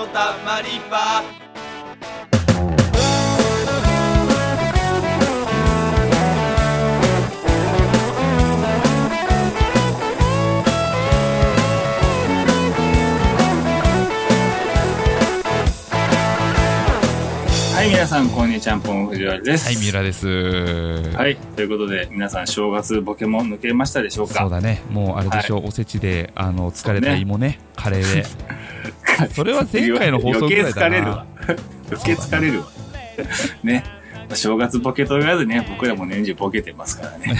のたまり場。はい、皆さんこんにちは、ポン藤原です。はい、三浦です。はい、ということで皆さん正月ボケも抜けましたでしょうか。そうだね、もうあれでしょう、はい、おせちで疲れた芋ね、カレーでそれは前回の放送ぐらいだな。余計疲れるわね、正月ボケと言わずね、僕らも年中ボケてますからね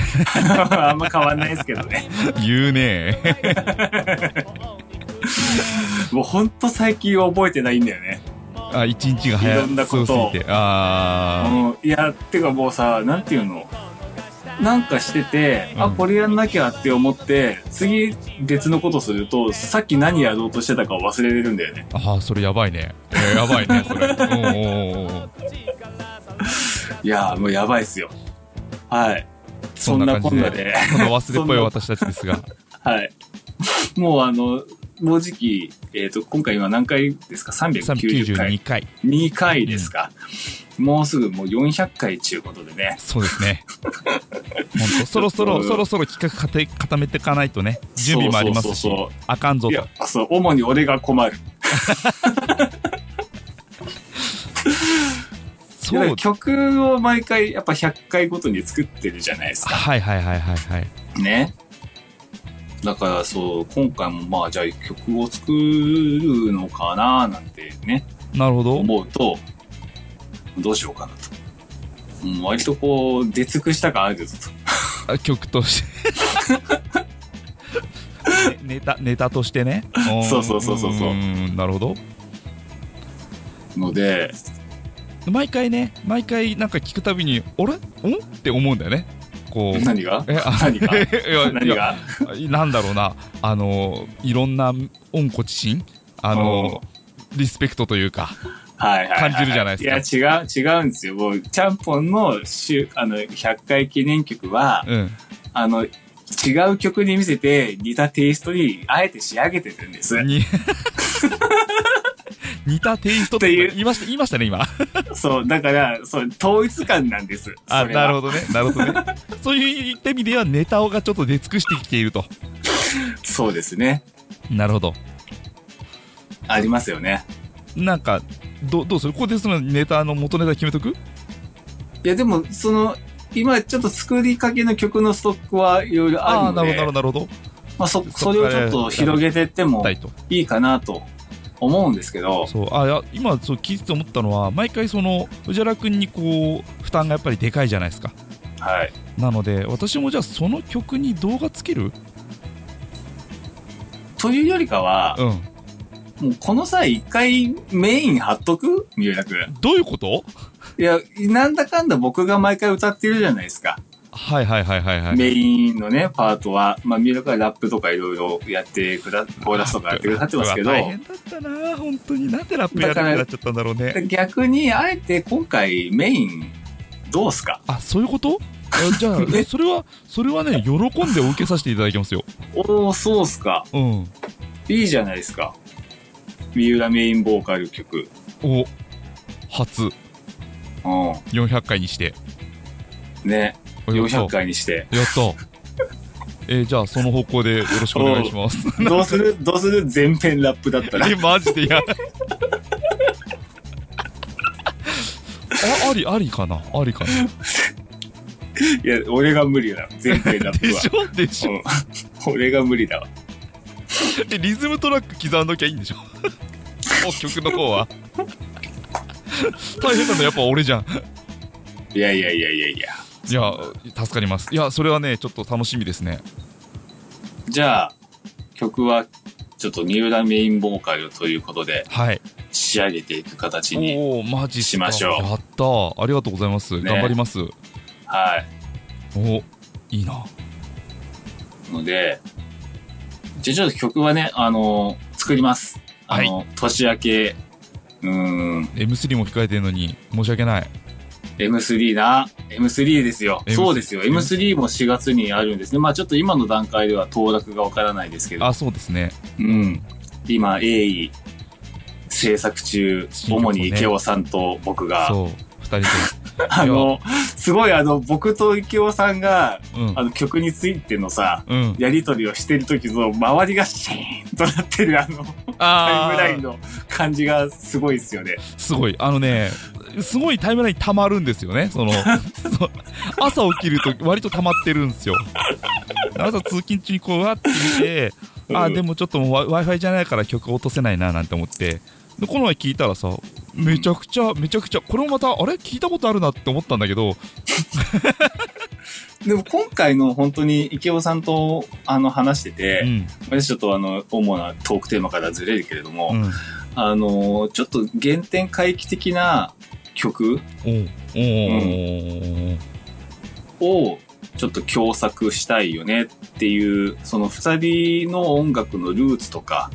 あんま変わんないですけどね言うねもうほんと最近覚えてないんだよね。あ、一日が早そうすぎて。ああ。いや、てかもうさ、なんていうの、なんかしてて、うん、あ、これやんなきゃって思って、次別のことすると、さっき何やろうとしてたか忘れれるんだよね。ああ、それやばいね。やばいね、それ。いや、もうやばいっすよ。はい。そんなこんなで。この忘れっぽい私たちですが。はい。もうもうじき、今回は何回ですか ?390 回。392回。2回ですか。うん、もうすぐもう400回ということでね。そうですね。本当そろそろ企画固めていかないとね、準備もありますし、そうあかんぞと。いや、そう、主に俺が困る。そう。曲を毎回やっぱ100回ごとに作ってるじゃないですか。はいはいはいはいはい。ね。だからそう、今回もまあじゃあ曲を作るのかななんてね、なるほど思うとどうしようかなと、うん、割とこう出尽くした感あるぞと曲としてネタとしてねそうなるほどので毎回なんか聞くたびにあれんって思うんだよね。こう何がなんだろうな、いろんな温故知新リスペクトというか、はいはいはいはい、感じるじゃないですか。いや違うんですよ。もうちゃんぽんの100回記念曲は、うん、違う曲に見せて似たテイストにあえて仕上げてるんです似たテイストって言いましたね今そうだからそう統一感なんです。あ、なるほどねなるほどねそういう意味ではネタがちょっと出尽くしてきているとそうですね。なるほど、ありますよね。なんかどうするここでそのネタの元ネタ決めとく。いやでもその今ちょっと作りかけの曲のストックはいろいろあるので、なるほど、まあ、それをちょっと広げていってもいいかなと思うんですけど。そう、あ、いや今そう聞いて思ったのは、毎回その宇治原くんにこう負担がやっぱりでかいじゃないですか。はい、なので私もじゃあその曲に動画つけるというよりかは、うん、もうこの際一回メイン貼っとく。三浦くんどういうこと。いや、なんだかんだ僕が毎回歌ってるじゃないですか。はいはいはいはいはい。メインのね、パートは、まあ、三浦くんはラップとかいろいろやってコーラスとかやってくださってますけど。大変だったな、本当に。なんでラップやるようになっちゃったんだろうね。逆に、あえて今回メイン、どうすか？あ、そういうこと？じゃあ、それはね、喜んでお受けさせていただきますよ。おー、そうっすか。うん。いいじゃないですか。三浦メインボーカル曲。お、初。うん。400回にして。ね。400回にしてやったじゃあその方向でよろしくお願いしますどうする全編ラップだったらマジでやありかな。いや俺が無理だ、全編ラップはでしょ、うん、俺が無理だわ。リズムトラック刻んどきゃいいんでしょ曲の方は大変なのやっぱ俺じゃん。いやいや助かります。いやそれはねちょっと楽しみですね。じゃあ曲はちょっと三浦メインボーカルということで、はい、仕上げていく形にしましょう。やったー、ありがとうございます、ね、頑張ります。はい、おいいなのでじゃあちょっと曲はね作ります。はい、年明けM3 も控えてるのに申し訳ない。M3 ですよ。そうですよ。M3 も4月にあるんですね。まあちょっと今の段階では当落がわからないですけど。あ、そうですね。うん。今、鋭意制作中、主に池尾さんと僕が。そう、2人で。すごい僕と池尾さんが、うん、曲についてのさ、うん、やり取りをしてる時の周りがシーンとなってるタイムラインの感じがすごいですよね。すごい。すごいタイムライン溜まるんですよね。朝起きると割と溜まってるんですよ。朝通勤中にこうわって見て、うん、でもちょっと Wi-Fi じゃないから曲落とせないななんて思って、でこの前聞いたらさ、めちゃくちゃこれもまたあれ聞いたことあるなって思ったんだけど。でも今回の本当に池尾さんと話してて、うん、私ちょっと主なトークテーマからずれるけれども、うん、ちょっと原点回帰的な曲、うん、をちょっと共作したいよねっていう、その2人の音楽のルーツとか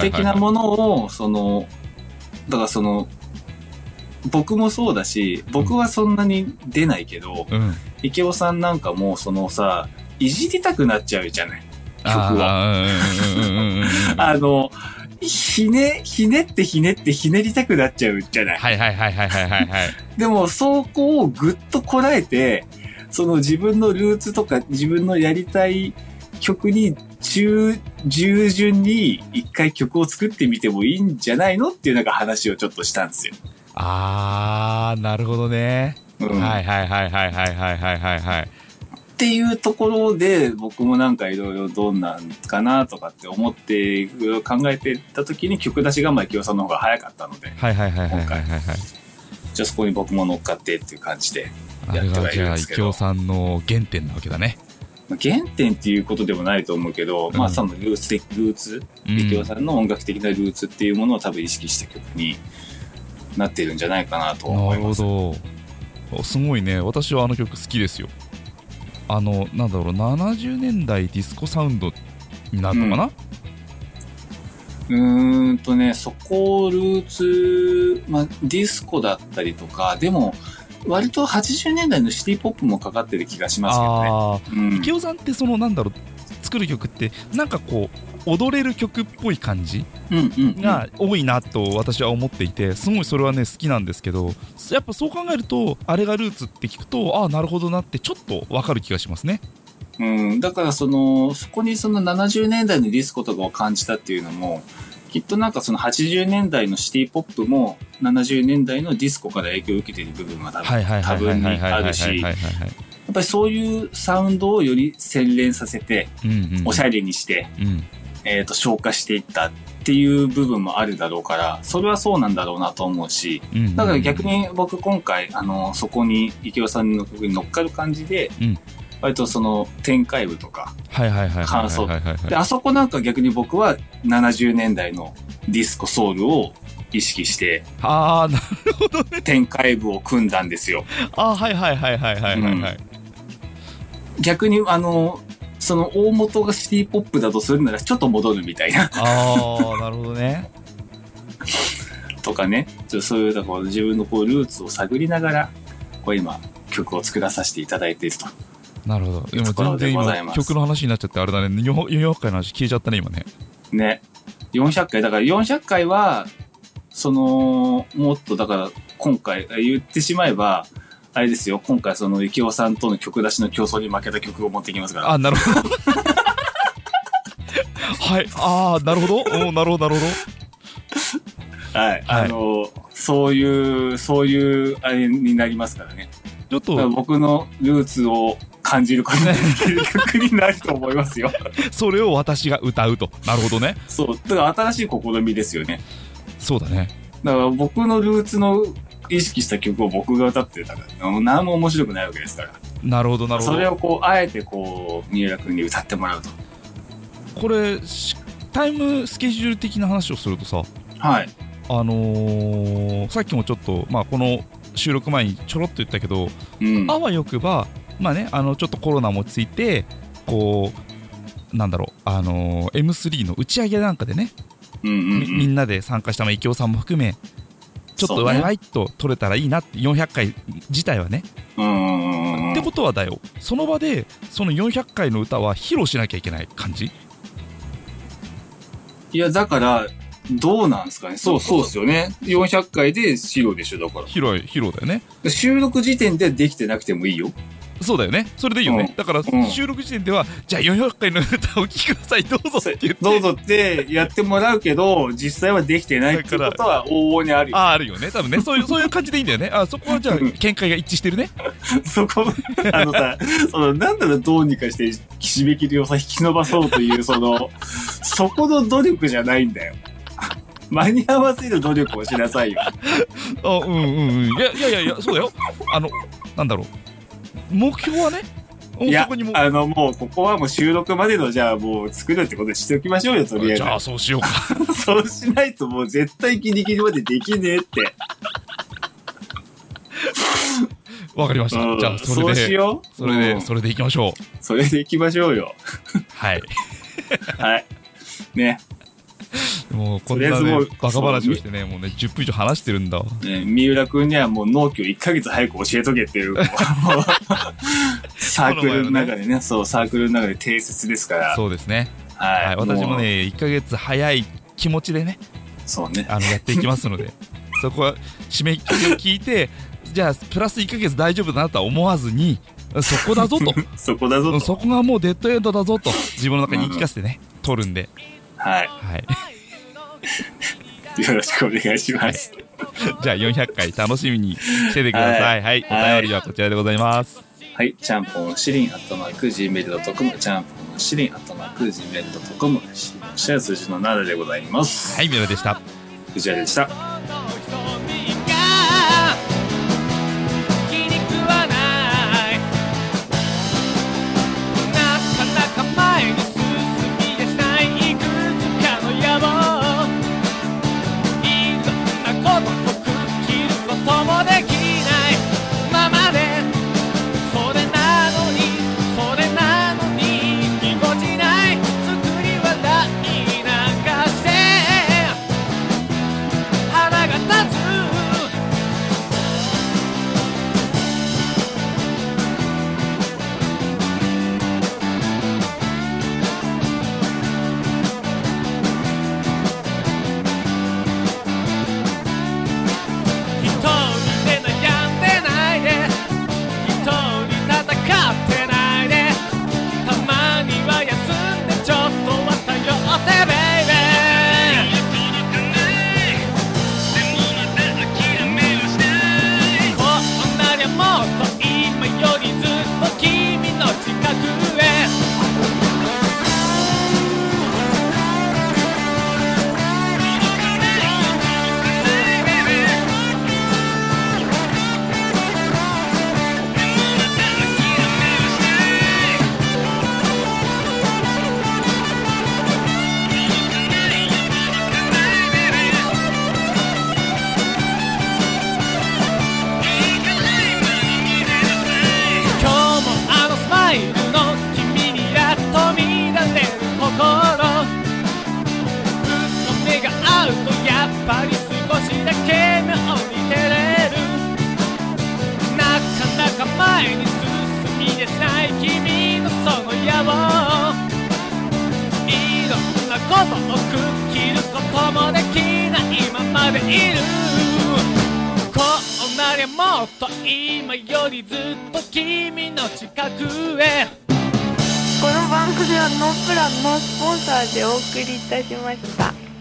的なものを、だから僕もそうだし、僕はそんなに出ないけど、うん、池尾さんなんかもさ、いじりたくなっちゃうじゃない、曲は。ひねりたくなっちゃうじゃない。はいはいはいはいはいはい、はい。でもそこをぐっとこらえて、自分のルーツとか自分のやりたい曲に従順に一回曲を作ってみてもいいんじゃないのっていうなんか話をちょっとしたんですよ。なるほどね。うん、はいはいはいはいはいはいはいはい。っていうところで僕もなんかいろいろどんなんかなとかって思って考えてた時に曲出しが池尾さんの方が早かったので、はいはいはいはいはいはい、じゃあそこに僕も乗っかってっていう感じでやってはいるんですけど。あれがじゃあ池尾さんの原点なわけだね。原点っていうことでもないと思うけど、うん、まあそのルーツ、池尾さんの音楽的なルーツっていうものを多分意識した曲になってるんじゃないかなと思います。なるほど。すごいね。私は曲好きですよ。なんだろう、70年代ディスコサウンドになるのかな。そこをルーツ、まあ、ディスコだったりとか、でも割と80年代のシティポップもかかってる気がしますけどね。池尾さんってなんだろう、作る曲ってなんかこう踊れる曲っぽい感じが多いなと私は思っていて、すごいそれはね好きなんですけど、やっぱそう考えるとあれがルーツって聞くとなるほどなってちょっと分かる気がしますね。うん、だからそこに70年代のディスコとかを感じたっていうのも、きっとなんか80年代のシティポップも70年代のディスコから影響を受けている部分が多分にあるし、やっぱりそういうサウンドをより洗練させて、おしゃれにして、消化していったっていう部分もあるだろうから、それはそうなんだろうなと思うし、だから逆に僕今回そこに池尾さんの曲に乗っかる感じで、割と展開部とか感想で、あそこなんか逆に僕は70年代のディスコソウルを意識してなるほど、ね、展開部を組んだんですよ。はいはいはいはいはいはい、はい、うん、逆に大元がシティポップだとするならちょっと戻るみたいな。なるほどね。とかね、そういうだから自分のこうルーツを探りながらこう今曲を作らさせていただいていると。なるほど。でも全然今曲の話になっちゃってあれだね。400回の話消えちゃったね今ね。ね、400回だから400回はもっとだから今回言ってしまえばあれですよ。今回池尾さんとの曲出しの競争に負けた曲を持ってきますから。なるほど。はい。なるほど。なるほどなるほど。はい。そういうあれになりますからね。ちょっと僕のルーツを感じることができる曲になると思いますよ。それを私が歌うと。なるほどね。そう、だから新しい試みですよね。そうだね。だから僕のルーツの意識した曲を僕が歌ってたから何も面白くないわけですから。なるほどなるほど。それをこうあえてこう三浦君に歌ってもらうと。これタイムスケジュール的な話をするとさ、はい、さっきもちょっと、まあ、この収録前にちょろっと言ったけど、うん、あわよくば、まあね、ちょっとコロナもついてこうなんだろう、M3 の打ち上げなんかでね、うんうんうん、みんなで参加した池尾さんも含めちょっとワイワイっと撮れたらいいなって、ね、400回自体はね、ってことはだよ、その場でその400回の歌は披露しなきゃいけない感じ。いやだからどうなんですかね。そうですよね。400回で資料でしょ、だから。広だよね。収録時点でできてなくてもいいよ。そうだよね。それでいいよね。うん、だから収録時点では、うん、じゃあ400回の歌を聴きください、どうぞって言って。どうぞってやってもらうけど、実際はできてないってことは往々にあるよ。あるよね。多分ね、そういう感じでいいんだよね。あ、そこはじゃあ見解が一致してるね。そこあのさ、そのなんだろう、どうにかして締め切りをさ引き伸ばそうというそのそこの努力じゃないんだよ。間に合わせる努力をしなさいよ。あ、うん。いや、そうだよ。なんだろう。目標はね、いや、もうここはもう収録までの、じゃあもう作るってことでしておきましょうよ、とりあえず。じゃあそうしようか。そうしないともう絶対ギリギリまでできねえって。わかりました。じゃあそれで、そうしよう。それでいきましょう。それでいきましょうよ。はい。はい。ね。もうこんなねバカ話をしてね、もうね10分以上話してるんだわ、ね、三浦君にはもう納期を1ヶ月早く教えとけっていうサークルの中でね、そうサークルの中で定説ですから。そうですね、はい、はい、私もね1ヶ月早い気持ちでね、そうね、やっていきますのでそこは締め切りを聞いてじゃあプラス1ヶ月大丈夫だなとは思わずに、そこだぞとそこがもうデッドエンドだぞと自分の中に言い聞かせてね、取るんで、はい、はい、よろしくお願いします、はい、じゃあ400回楽しみにしててください。はい、はい、お便りはこちらでございます。はい、ちゃんぽんのしりん@gmail.com、 ちゃんぽんのしりん@gmail.com、 シャー数字の7でございます。はい、みなでした。藤原でした。この番組はノープランのスポンサーでお送りいたしました。